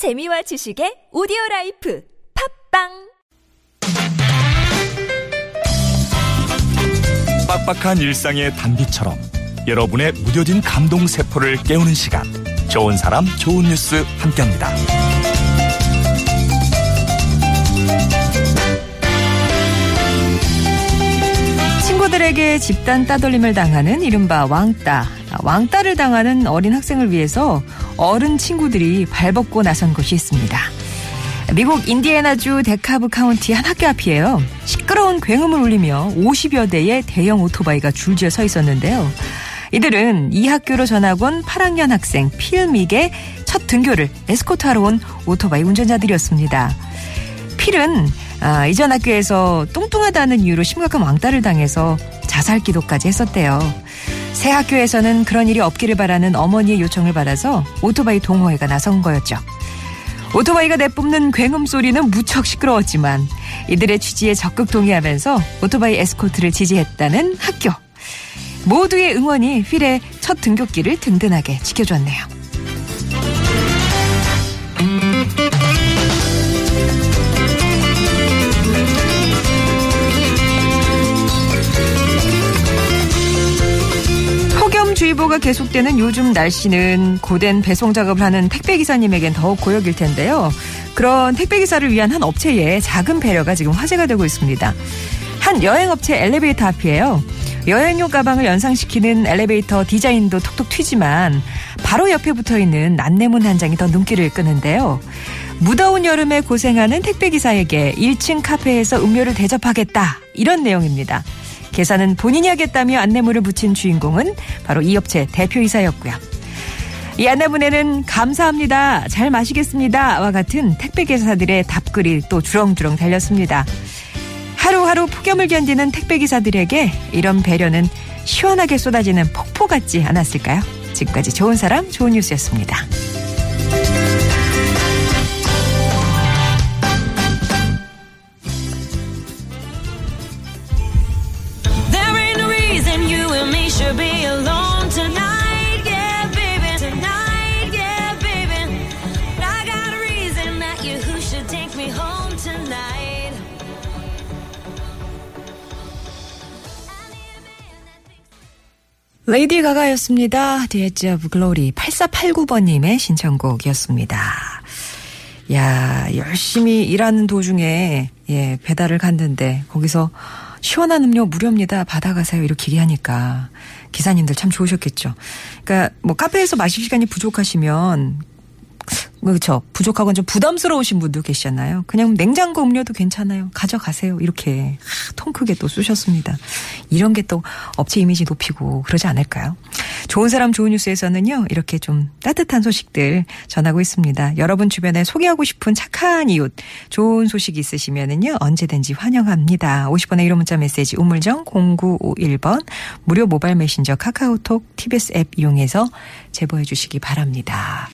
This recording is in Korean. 재미와 지식의 오디오라이프 팝빵. 빡빡한 일상의 단비처럼 여러분의 무뎌진 감동세포를 깨우는 시간, 좋은 사람 좋은 뉴스 함께합니다. 친구들에게 집단 따돌림을 당하는 이른바 왕따를 당하는 어린 학생을 위해서 어른 친구들이 발벗고 나선 곳이 있습니다. 미국 인디애나주 데카브 카운티 한 학교 앞이에요. 시끄러운 굉음을 울리며 50여 대의 대형 오토바이가 줄지어 서 있었는데요. 이들은 이 학교로 전학 온 8학년 학생 필믹의 첫 등교를 에스코트하러 온 오토바이 운전자들이었습니다. 필은 이전 학교에서 뚱뚱하다는 이유로 심각한 왕따를 당해서 자살 기도까지 했었대요. 새 학교에서는 그런 일이 없기를 바라는 어머니의 요청을 받아서 오토바이 동호회가 나선 거였죠. 오토바이가 내뿜는 굉음 소리는 무척 시끄러웠지만 이들의 취지에 적극 동의하면서 오토바이 에스코트를 지지했다는 학교. 모두의 응원이 휠의 첫 등굣길을 든든하게 지켜줬네요. 주의보가 계속되는 요즘 날씨는 고된 배송 작업을 하는 택배기사님에겐 더욱 고역일 텐데요. 그런 택배기사를 위한 한 업체의 작은 배려가 지금 화제가 되고 있습니다. 한 여행업체 엘리베이터 앞이에요. 여행용 가방을 연상시키는 엘리베이터 디자인도 톡톡 튀지만 바로 옆에 붙어있는 안내문 한 장이 더 눈길을 끄는데요. 무더운 여름에 고생하는 택배기사에게 1층 카페에서 음료를 대접하겠다, 이런 내용입니다. 계산은 본인이 하겠다며 안내문을 붙인 주인공은 바로 이 업체 대표이사였고요. 이 안내문에는 감사합니다, 잘 마시겠습니다와 같은 택배기사들의 답글이 또 주렁주렁 달렸습니다. 하루하루 폭염을 견디는 택배기사들에게 이런 배려는 시원하게 쏟아지는 폭포 같지 않았을까요? 지금까지 좋은 사람 좋은 뉴스였습니다. 레이디 가가였습니다. The Edge of Glory. 8489번님의 신청곡이었습니다. 야, 열심히 일하는 도중에 배달을 갔는데 거기서 시원한 음료 무료입니다, 받아가세요, 이렇게 얘기하니까 기사님들 참 좋으셨겠죠. 그러니까 뭐 카페에서 마실 시간이 부족하시면, 그렇죠, 부족하거나 좀 부담스러우신 분도 계시잖아요. 그냥 냉장고 음료도 괜찮아요, 가져가세요, 이렇게 통 크게 또 쑤셨습니다. 이런 게 또 업체 이미지 높이고 그러지 않을까요? 좋은 사람 좋은 뉴스에서는요, 이렇게 좀 따뜻한 소식들 전하고 있습니다. 여러분 주변에 소개하고 싶은 착한 이웃, 좋은 소식 있으시면은요 언제든지 환영합니다. 50번의 1호 문자 메시지 우물정 0951번, 무료 모바일 메신저 카카오톡 TBS 앱 이용해서 제보해 주시기 바랍니다.